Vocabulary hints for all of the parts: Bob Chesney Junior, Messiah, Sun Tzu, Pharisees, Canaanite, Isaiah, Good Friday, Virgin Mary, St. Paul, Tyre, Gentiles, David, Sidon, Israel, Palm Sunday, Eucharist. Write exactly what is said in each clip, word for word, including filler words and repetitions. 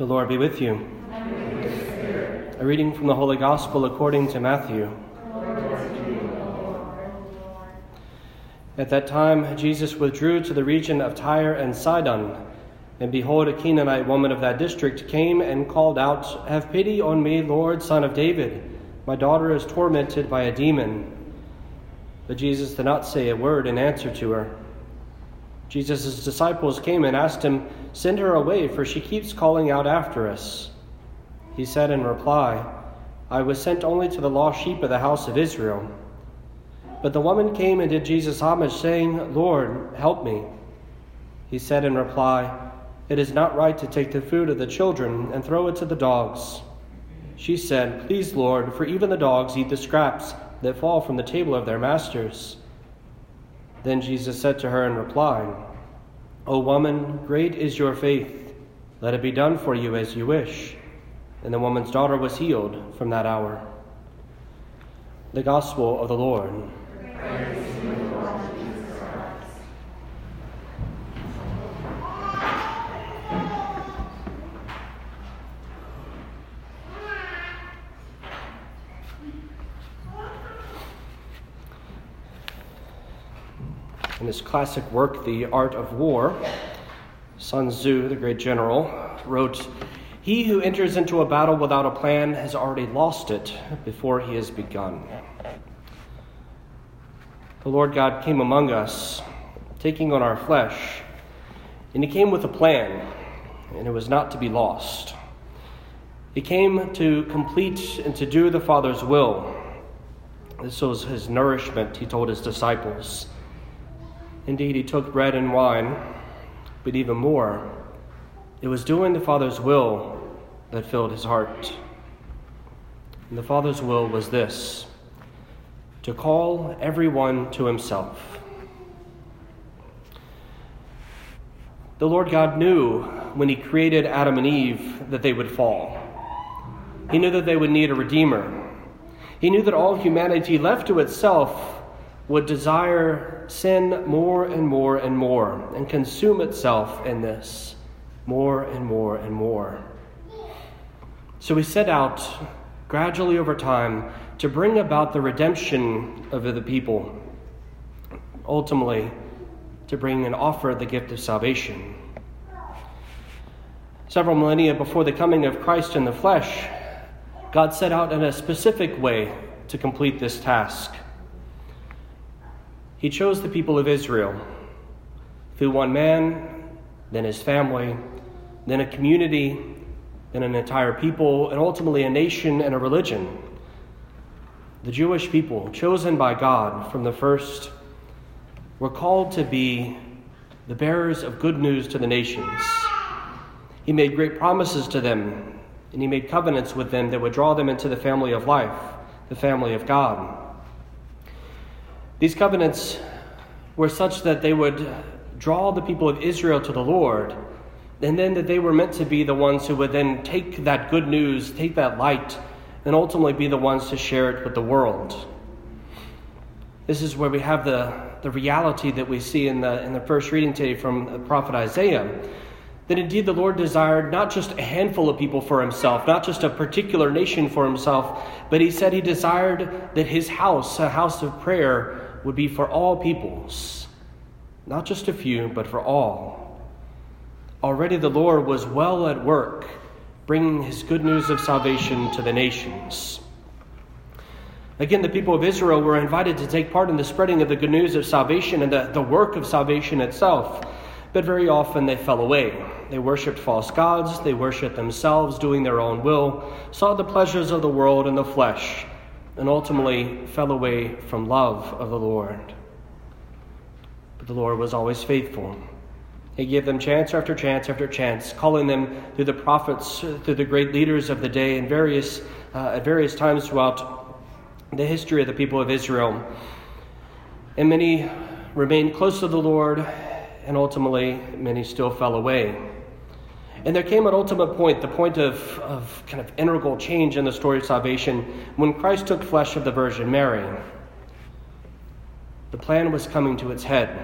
The Lord be with you. And with your spirit. A reading from the Holy Gospel according to Matthew. At that time, Jesus withdrew to the region of Tyre and Sidon. And behold, a Canaanite woman of that district came and called out, "Have pity on me, Lord, Son of David. My daughter is tormented by a demon." But Jesus did not say a word in answer to her. Jesus' disciples came and asked him, "Send her away, for she keeps calling out after us." He said in reply, "I was sent only to the lost sheep of the house of Israel." But the woman came and did Jesus homage, saying, "Lord, help me." He said in reply, "It is not right to take the food of the children and throw it to the dogs." She said, "Please, Lord, for even the dogs eat the scraps that fall from the table of their masters." Then Jesus said to her in reply, "O woman, great is your faith. Let it be done for you as you wish." And the woman's daughter was healed from that hour. The Gospel of the Lord. Praise to you, Lord Jesus Christ. In his classic work, The Art of War, Sun Tzu, the great general, wrote, "He who enters into a battle without a plan has already lost it before he has begun." The Lord God came among us, taking on our flesh, and he came with a plan, and it was not to be lost. He came to complete and to do the Father's will. This was his nourishment, he told his disciples. Indeed, he took bread and wine, but even more, it was doing the Father's will that filled his heart. And the Father's will was this: to call everyone to himself. The Lord God knew when he created Adam and Eve that they would fall. He knew that they would need a Redeemer. He knew that all humanity left to itself would desire sin more and more and more and consume itself in this. More and more and more. So we set out gradually over time to bring about the redemption of the people, ultimately to bring and offer the gift of salvation. Several millennia before the coming of Christ in the flesh, God set out in a specific way to complete this task. He chose the people of Israel through one man, then his family, then a community, then an entire people, and ultimately a nation and a religion. The Jewish people, chosen by God from the first, were called to be the bearers of good news to the nations. He made great promises to them, and he made covenants with them that would draw them into the family of life, the family of God. These covenants were such that they would draw the people of Israel to the Lord, and then that they were meant to be the ones who would then take that good news, take that light, and ultimately be the ones to share it with the world. This is where we have the, the reality that we see in the, in the first reading today from the prophet Isaiah, that indeed the Lord desired not just a handful of people for himself, not just a particular nation for himself, but he said he desired that his house, a house of prayer, would be for all peoples. Not just a few, but for all. Already the Lord was well at work, bringing his good news of salvation to the nations. Again, the people of Israel were invited to take part in the spreading of the good news of salvation and the, the work of salvation itself. But very often they fell away. They worshipped false gods. They worshipped themselves, doing their own will, saw the pleasures of the world and the flesh, and ultimately fell away from love of the Lord. But the Lord was always faithful. He gave them chance after chance after chance, calling them through the prophets, through the great leaders of the day, and various uh, at various times throughout the history of the people of Israel. And many remained close to the Lord, and ultimately many still fell away. And there came an ultimate point, the point of, of kind of integral change in the story of salvation, when Christ took flesh of the Virgin Mary. The plan was coming to its head.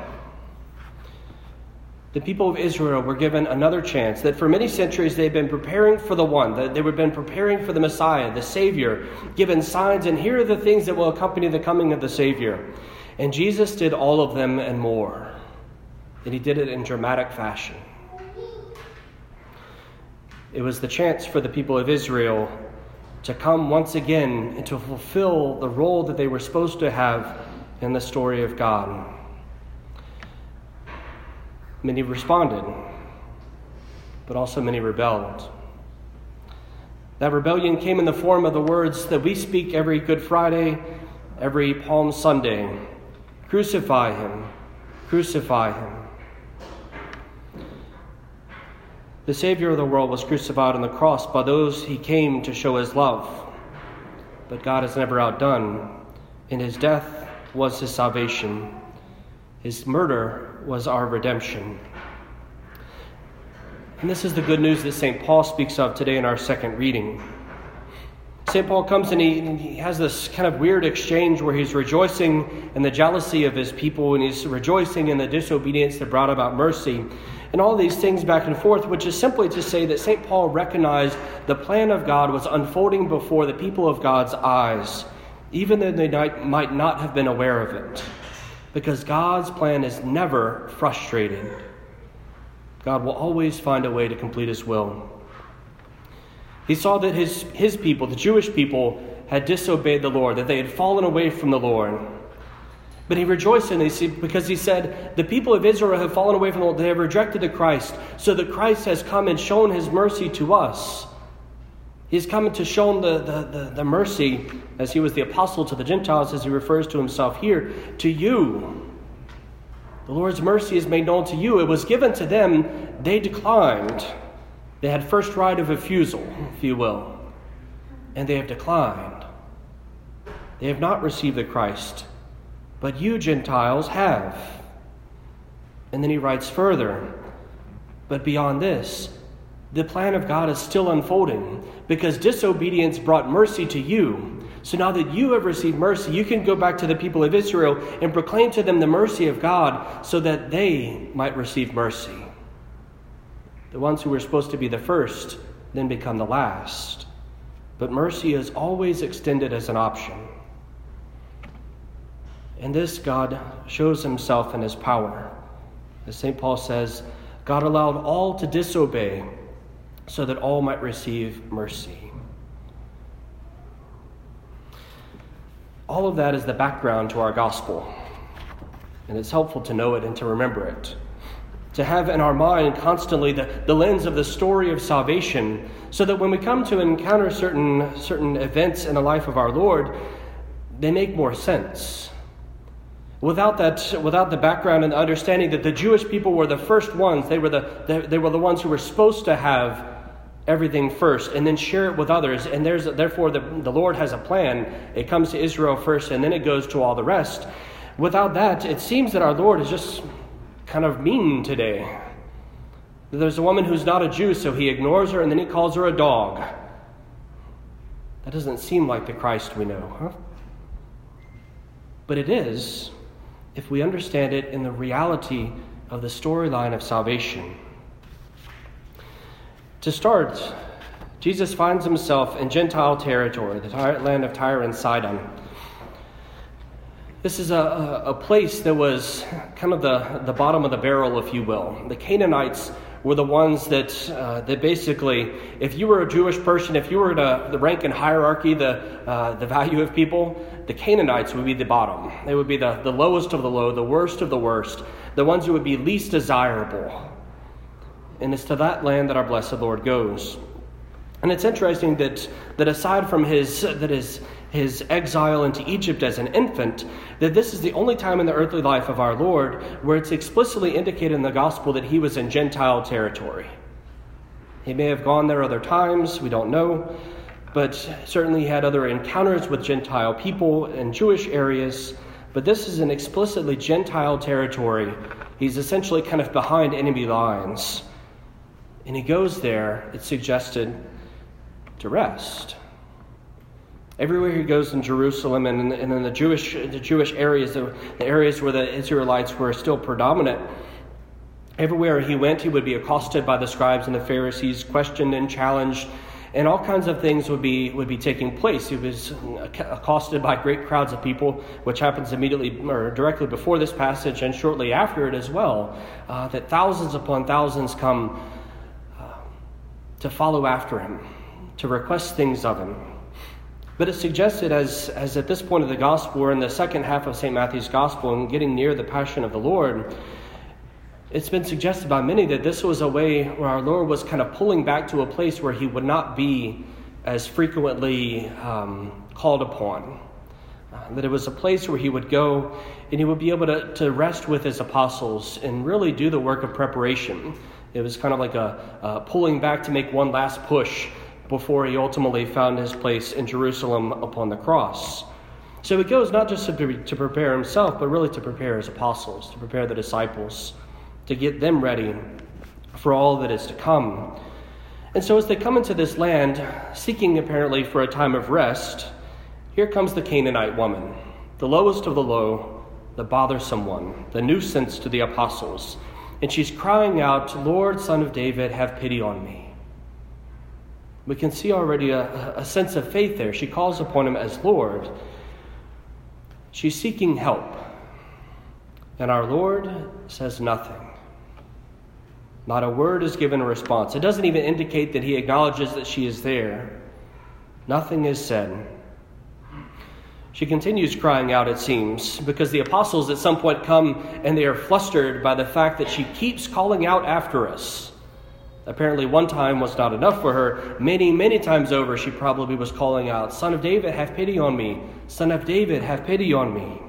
the people of Israel were given another chance, that for many centuries they've been preparing for the one, that they have been preparing for the Messiah, the Savior, given signs, and here are the things that will accompany the coming of the Savior. And Jesus did all of them and more. And he did it in dramatic fashion. It was the chance for the people of Israel to come once again and to fulfill the role that they were supposed to have in the story of God. Many responded, but also many rebelled. That rebellion came in the form of the words that we speak every Good Friday, every Palm Sunday. Crucify him, crucify him. The Savior of the world was crucified on the cross by those he came to show his love. But God is never outdone. In his death was his salvation. His murder was our redemption. And this is the good news that Saint Paul speaks of today in our second reading. Saint Paul comes and he, and he has this kind of weird exchange where he's rejoicing in the jealousy of his people, and he's rejoicing in the disobedience that brought about mercy, and all these things back and forth, which is simply to say that Saint Paul recognized the plan of God was unfolding before the people of God's eyes, even though they might not have been aware of it. Because God's plan is never frustrated. God will always find a way to complete his will. He saw that his, his people, the Jewish people, had disobeyed the Lord, that they had fallen away from the Lord. But he rejoiced in this because he said, the people of Israel have fallen away from the Lord, they have rejected the Christ, so that Christ has come and shown his mercy to us. He's come to show the, the, the, the mercy, as he was the apostle to the Gentiles, as he refers to himself here, to you. The Lord's mercy is made known to you. It was given to them. They declined. They had first right of refusal, if you will. And they have declined. They have not received the Christ. But you, Gentiles, have. And then he writes further, but beyond this, the plan of God is still unfolding because disobedience brought mercy to you. So now that you have received mercy, you can go back to the people of Israel and proclaim to them the mercy of God so that they might receive mercy. The ones who were supposed to be the first then become the last. But mercy is always extended as an option. In this, God shows himself in his power. As Saint Paul says, God allowed all to disobey, so that all might receive mercy. All of that is the background to our gospel, and it's helpful to know it and to remember it, to have in our mind constantly the, the lens of the story of salvation, so that when we come to encounter certain, certain events in the life of our Lord, they make more sense. Without that, without the background and the understanding that the Jewish people were the first ones, they were the they, they were the ones who were supposed to have everything first and then share it with others. And there's therefore the, the Lord has a plan. It comes to Israel first and then it goes to all the rest. Without that, it seems that our Lord is just kind of mean today. There's a woman who's not a Jew, so he ignores her and then he calls her a dog. That doesn't seem like the Christ we know, huh? But it is, if we understand it in the reality of the storyline of salvation. To start, Jesus finds himself in Gentile territory, the land of Tyre and Sidon. This is a, a place that was kind of the, the bottom of the barrel, if you will. The Canaanites were the ones that uh, that basically, if you were a Jewish person, if you were in a, the rank and hierarchy, the uh, the value of people, the Canaanites would be the bottom. They would be the, the lowest of the low, the worst of the worst, the ones who would be least desirable. And it's to that land that our blessed Lord goes. And it's interesting that that aside from his that is his exile into Egypt as an infant, that this is the only time in the earthly life of our Lord where it's explicitly indicated in the gospel that he was in Gentile territory. He may have gone there other times, we don't know, but certainly he had other encounters with Gentile people in Jewish areas, but this is an explicitly Gentile territory. He's essentially kind of behind enemy lines. And he goes there, it's suggested, to rest. Everywhere he goes in Jerusalem and in, and in the Jewish the Jewish areas, the, the areas where the Israelites were still predominant, Everywhere he went, he would be accosted by the scribes and the Pharisees, questioned and challenged, and all kinds of things would be would be taking place. He was accosted by great crowds of people, which happens immediately or directly before this passage and shortly after it as well, uh, that thousands upon thousands come uh, to follow after him, to request things of him. But it's suggested as, as at this point of the gospel, or in the second half of Saint Matthew's gospel and getting near the passion of the Lord, it's been suggested by many that this was a way where our Lord was kind of pulling back to a place where he would not be as frequently um, called upon. Uh, that it was a place where he would go and he would be able to, to rest with his apostles and really do the work of preparation. It was kind of like a, a pulling back to make one last push before he ultimately found his place in Jerusalem upon the cross. So he goes not just to, to prepare himself, but really to prepare his apostles, to prepare the disciples, to get them ready for all that is to come. And so as they come into this land, seeking apparently for a time of rest, here comes the Canaanite woman, the lowest of the low, the bothersome one, the nuisance to the apostles. And she's crying out, "Lord, Son of David, have pity on me." We can see already a, a sense of faith there. She calls upon him as Lord. She's seeking help. And our Lord says nothing. Not a word is given in response. It doesn't even indicate that he acknowledges that she is there. Nothing is said. She continues crying out, it seems, because the apostles at some point come and they are flustered by the fact that she keeps calling out after us. Apparently one time was not enough for her. Many, many times over, she probably was calling out, "Son of David, have pity on me. Son of David, have pity on me."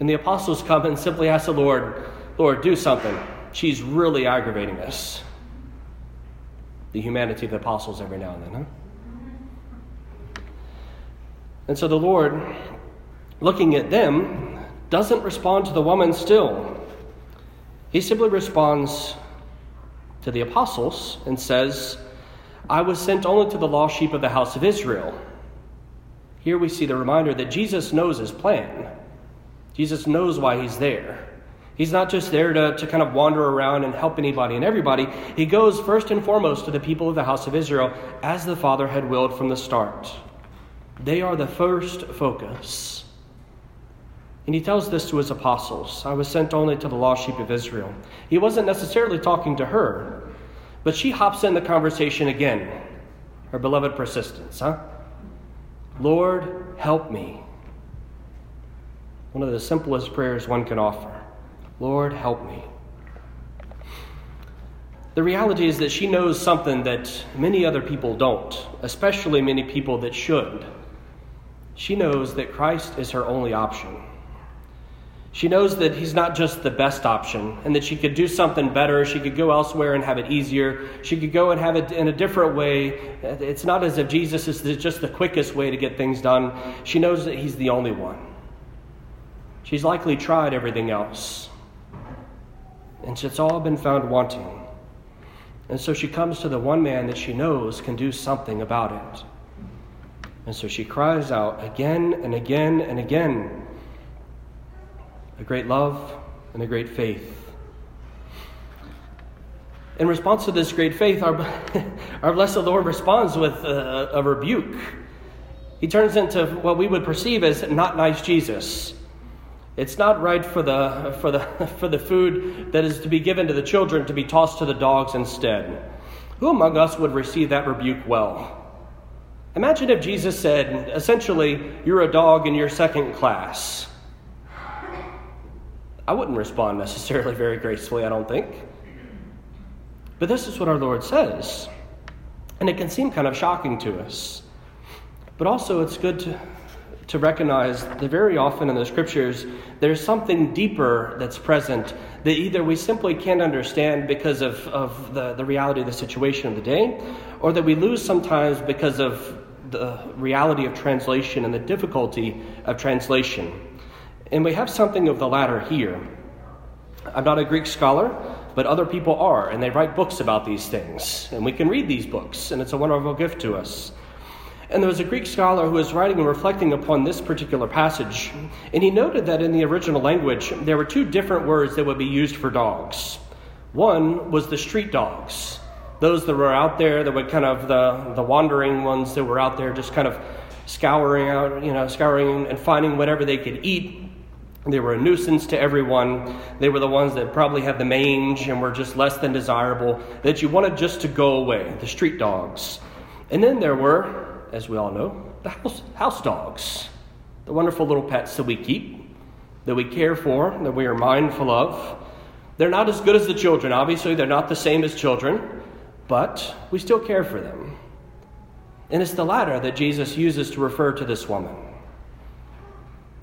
And the apostles come and simply ask the Lord, "Lord, do something. She's really aggravating us." The humanity of the apostles every now and then, huh? And so the Lord, looking at them, doesn't respond to the woman still. He simply responds to the apostles and says, "I was sent only to the lost sheep of the house of Israel." Here we see the reminder that Jesus knows his plan. Jesus knows why he's there. He's not just there to, to kind of wander around and help anybody and everybody. He goes first and foremost to the people of the house of Israel, as the Father had willed from the start. They are the first focus. And he tells this to his apostles. "I was sent only to the lost sheep of Israel." He wasn't necessarily talking to her, but she hops in the conversation again. Her beloved persistence, huh? "Lord, help me." One of the simplest prayers one can offer. "Lord, help me." The reality is that she knows something that many other people don't, especially many people that should. She knows that Christ is her only option. She knows that he's not just the best option and that she could do something better. She could go elsewhere and have it easier. She could go and have it in a different way. It's not as if Jesus is just the quickest way to get things done. She knows that he's the only one. She's likely tried everything else, and it's all been found wanting. And so she comes to the one man that she knows can do something about it. And so she cries out again and again and again. A great love and a great faith. In response to this great faith, our, our blessed Lord responds with a, a rebuke. He turns into what we would perceive as not nice Jesus. It's not right for the for the for the food that is to be given to the children to be tossed to the dogs instead. Who among us would receive that rebuke well? Imagine if Jesus said, essentially, "You're a dog and you're second class." I wouldn't respond necessarily very gracefully, I don't think. But this is what our Lord says. And it can seem kind of shocking to us. But also it's good to to recognize that very often in the scriptures, there's something deeper that's present that either we simply can't understand because of, of the, the reality of the situation of the day, or that we lose sometimes because of the reality of translation and the difficulty of translation. And we have something of the latter here. I'm not a Greek scholar, but other people are, and they write books about these things. And we can read these books, and it's a wonderful gift to us. And there was a Greek scholar who was writing and reflecting upon this particular passage. And he noted that in the original language, there were two different words that would be used for dogs. One was the street dogs, those that were out there that were kind of the, the wandering ones that were out there just kind of scouring out, you know, scouring and finding whatever they could eat. They were a nuisance to everyone. They were the ones that probably had the mange and were just less than desirable, that you wanted just to go away, the street dogs. And then there were, as we all know, the house, house dogs, the wonderful little pets that we keep, that we care for, that we are mindful of. They're not as good as the children. Obviously, they're not the same as children, but we still care for them. And it's the latter that Jesus uses to refer to this woman.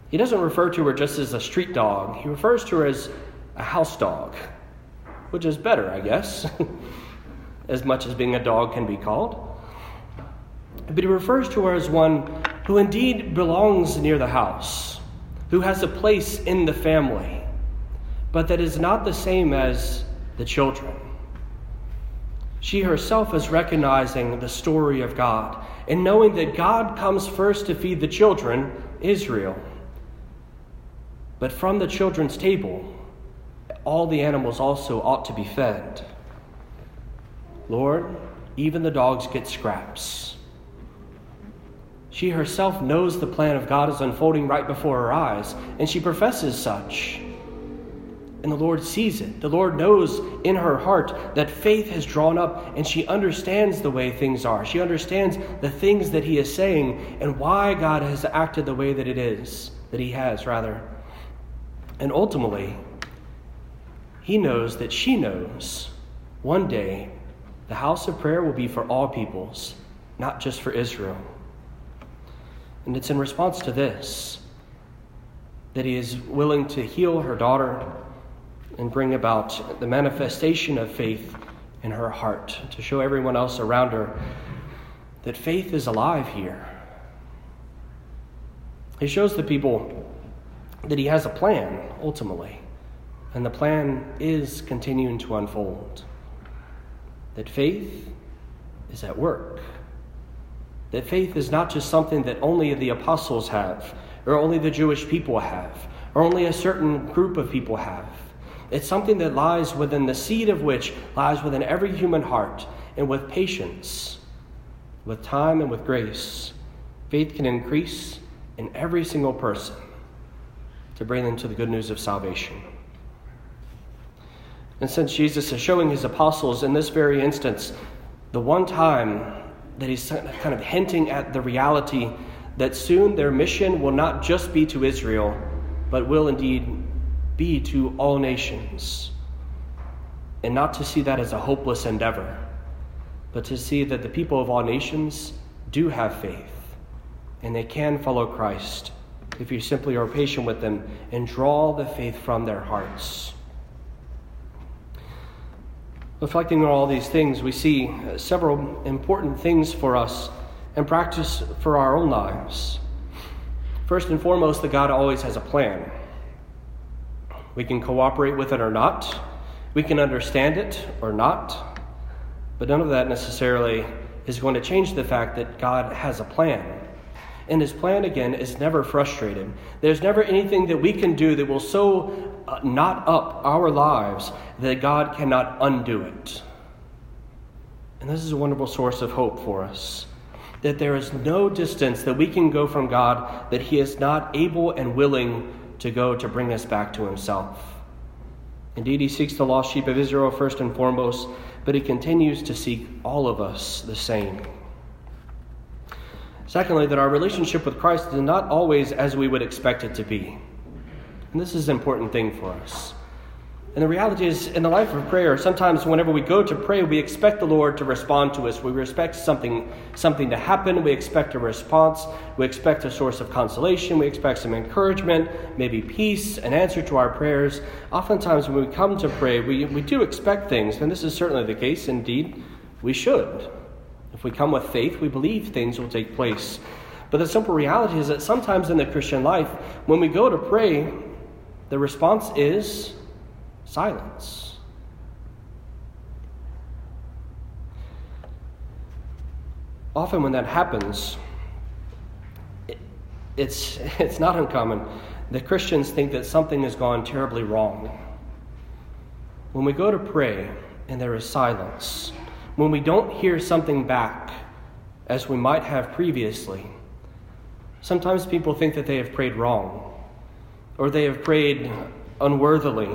He doesn't refer to her just as a street dog. He refers to her as a house dog, which is better, I guess, as much as being a dog can be called. But he refers to her as one who indeed belongs near the house, who has a place in the family, but that is not the same as the children. She herself is recognizing the story of God and knowing that God comes first to feed the children, Israel. But from the children's table, all the animals also ought to be fed. Lord, even the dogs get scraps. She herself knows the plan of God is unfolding right before her eyes, and she professes such. And the Lord sees it. The Lord knows in her heart that faith has drawn up, and she understands the way things are. She understands the things that he is saying and why God has acted the way that it is, that he has, rather. And ultimately, he knows that she knows one day the house of prayer will be for all peoples, not just for Israel. And it's in response to this that he is willing to heal her daughter and bring about the manifestation of faith in her heart to show everyone else around her that faith is alive here. He shows the people that he has a plan, ultimately, and the plan is continuing to unfold. That faith is at work. That faith is not just something that only the apostles have, or only the Jewish people have, or only a certain group of people have. It's something that lies within the seed of which lies within every human heart, and with patience, with time, and with grace, faith can increase in every single person, to bring them to the good news of salvation. And since Jesus is showing his apostles in this very instance, the one time that he's kind of hinting at the reality that soon their mission will not just be to Israel, but will indeed be to all nations. And not to see that as a hopeless endeavor, but to see that the people of all nations do have faith, and they can follow Christ if you simply are patient with them and draw the faith from their hearts. Reflecting on all these things, we see several important things for us and practice for our own lives. First and foremost, that God always has a plan. We can cooperate with it or not. We can understand it or not. But none of that necessarily is going to change the fact that God has a plan. And his plan, again, is never frustrated. There's never anything that we can do that will so knot up our lives that God cannot undo it. And this is a wonderful source of hope for us, that there is no distance that we can go from God that he is not able and willing to go to bring us back to himself. Indeed, he seeks the lost sheep of Israel first and foremost, but he continues to seek all of us the same. Secondly, that our relationship with Christ is not always as we would expect it to be. And this is an important thing for us. And the reality is, in the life of prayer, sometimes whenever we go to pray, we expect the Lord to respond to us. We expect something, something to happen. We expect a response. We expect a source of consolation. We expect some encouragement, maybe peace, an answer to our prayers. Oftentimes when we come to pray, we, we do expect things. And this is certainly the case. Indeed, we should. If we come with faith, we believe things will take place. But the simple reality is that sometimes in the Christian life, when we go to pray, the response is silence. Often when that happens, it, it's, it's not uncommon that Christians think that something has gone terribly wrong. When we go to pray and there is silence, when we don't hear something back as we might have previously, sometimes people think that they have prayed wrong, or they have prayed unworthily,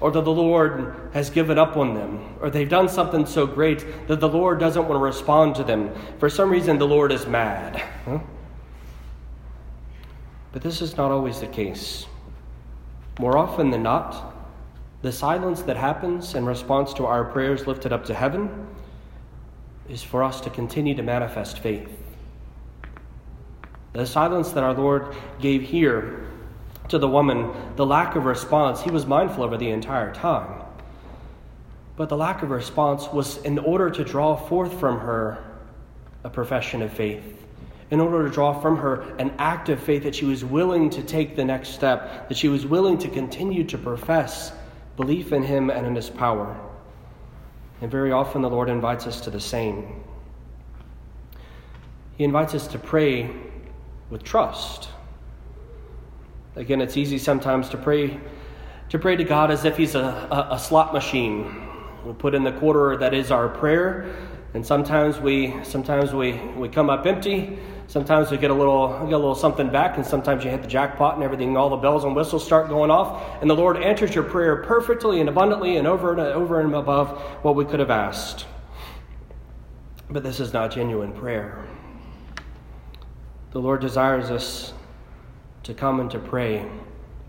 or that the Lord has given up on them, or they've done something so great that the Lord doesn't want to respond to them. For some reason, the Lord is mad. Huh? But this is not always the case. More often than not, the silence that happens in response to our prayers lifted up to heaven is for us to continue to manifest faith. The silence that our Lord gave here to the woman, the lack of response, he was mindful of it the entire time. But the lack of response was in order to draw forth from her a profession of faith, in order to draw from her an act of faith that she was willing to take the next step, that she was willing to continue to profess belief in him and in his power. And very often the Lord invites us to the same. He invites us to pray with trust. Again, it's easy sometimes to pray to pray to God as if he's a, a, a slot machine. We'll put in the quarter that is our prayer, and sometimes we sometimes we, we come up empty, sometimes we get a little get a little something back, and sometimes you hit the jackpot and everything, all the bells and whistles start going off, and the Lord answers your prayer perfectly and abundantly and over and over and above what we could have asked. But this is not genuine prayer. The Lord desires us to come and to pray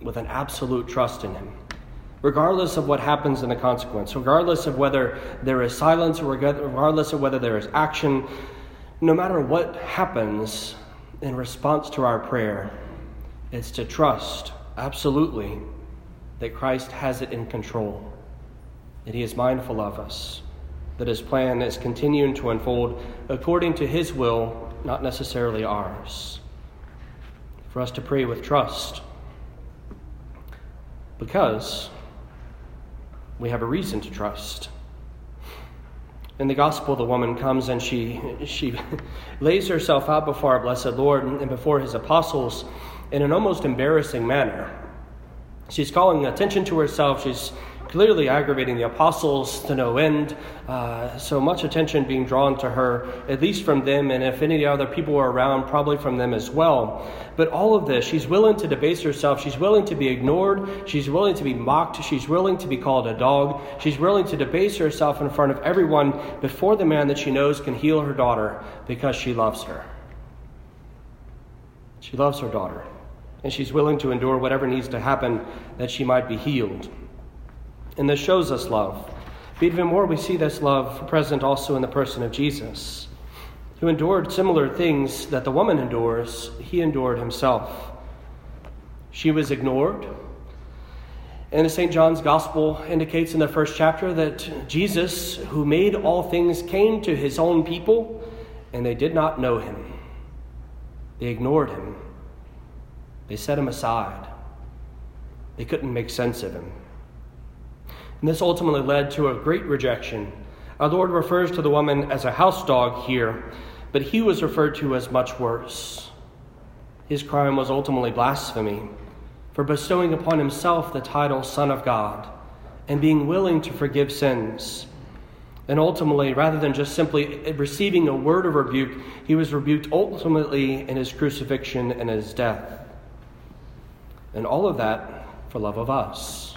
with an absolute trust in him, regardless of what happens in the consequence, regardless of whether there is silence, or regardless of whether there is action. No matter what happens in response to our prayer, it's to trust absolutely that Christ has it in control, that he is mindful of us, that his plan is continuing to unfold according to his will, not necessarily ours. For us to pray with trust, because we have a reason to trust. In the gospel, the woman comes and she she lays herself out before our blessed Lord and before his apostles in an almost embarrassing manner. She's calling attention to herself. She's clearly aggravating the apostles to no end. Uh, so much attention being drawn to her, at least from them, and if any other people were around, probably from them as well. But all of this, she's willing to debase herself. She's willing to be ignored. She's willing to be mocked. She's willing to be called a dog. She's willing to debase herself in front of everyone before the man that she knows can heal her daughter, because she loves her. She loves her daughter, and she's willing to endure whatever needs to happen that she might be healed. And this shows us love. But even more, we see this love present also in the person of Jesus, who endured similar things that the woman endures. He endured himself. She was ignored. And as Saint John's Gospel indicates in the first chapter, that Jesus, who made all things, came to his own people, and they did not know him. They ignored him. They set him aside. They couldn't make sense of him. And this ultimately led to a great rejection. Our Lord refers to the woman as a house dog here, but he was referred to as much worse. His crime was ultimately blasphemy, for bestowing upon himself the title Son of God and being willing to forgive sins. And ultimately, rather than just simply receiving a word of rebuke, he was rebuked ultimately in his crucifixion and his death. And all of that for love of us.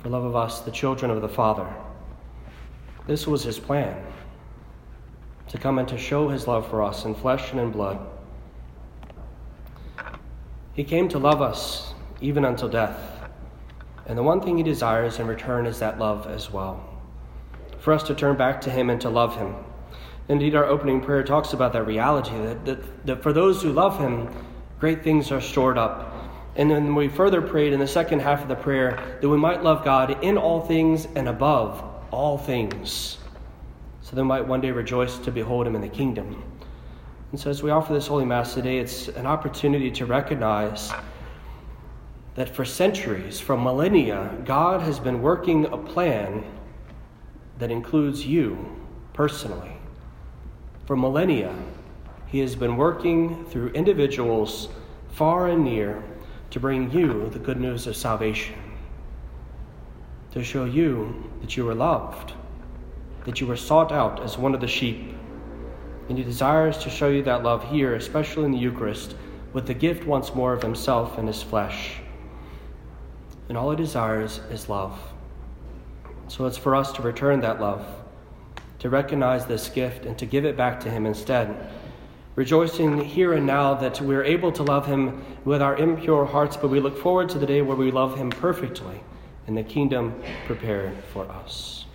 For love of us, the children of the Father. This was his plan, to come and to show his love for us in flesh and in blood. He came to love us even until death. And the one thing he desires in return is that love as well, for us to turn back to him and to love him. Indeed, our opening prayer talks about that reality, that, that, that for those who love him, great things are stored up. And then we further prayed in the second half of the prayer that we might love God in all things and above all things, so that we might one day rejoice to behold him in the kingdom. And so as we offer this Holy Mass today, it's an opportunity to recognize that for centuries, for millennia, God has been working a plan that includes you personally. For millennia, he has been working through individuals far and near, to bring you the good news of salvation, to to show you that you are loved, that you are sought out as one of the sheep. And he desires to show you that love here, especially in the Eucharist, with the gift once more of himself and his flesh. And all he desires is love. So it's for us to return that love, to recognize this gift and to give it back to him instead, rejoicing here and now that we're able to love him with our impure hearts, but we look forward to the day where we love him perfectly and the kingdom prepared for us.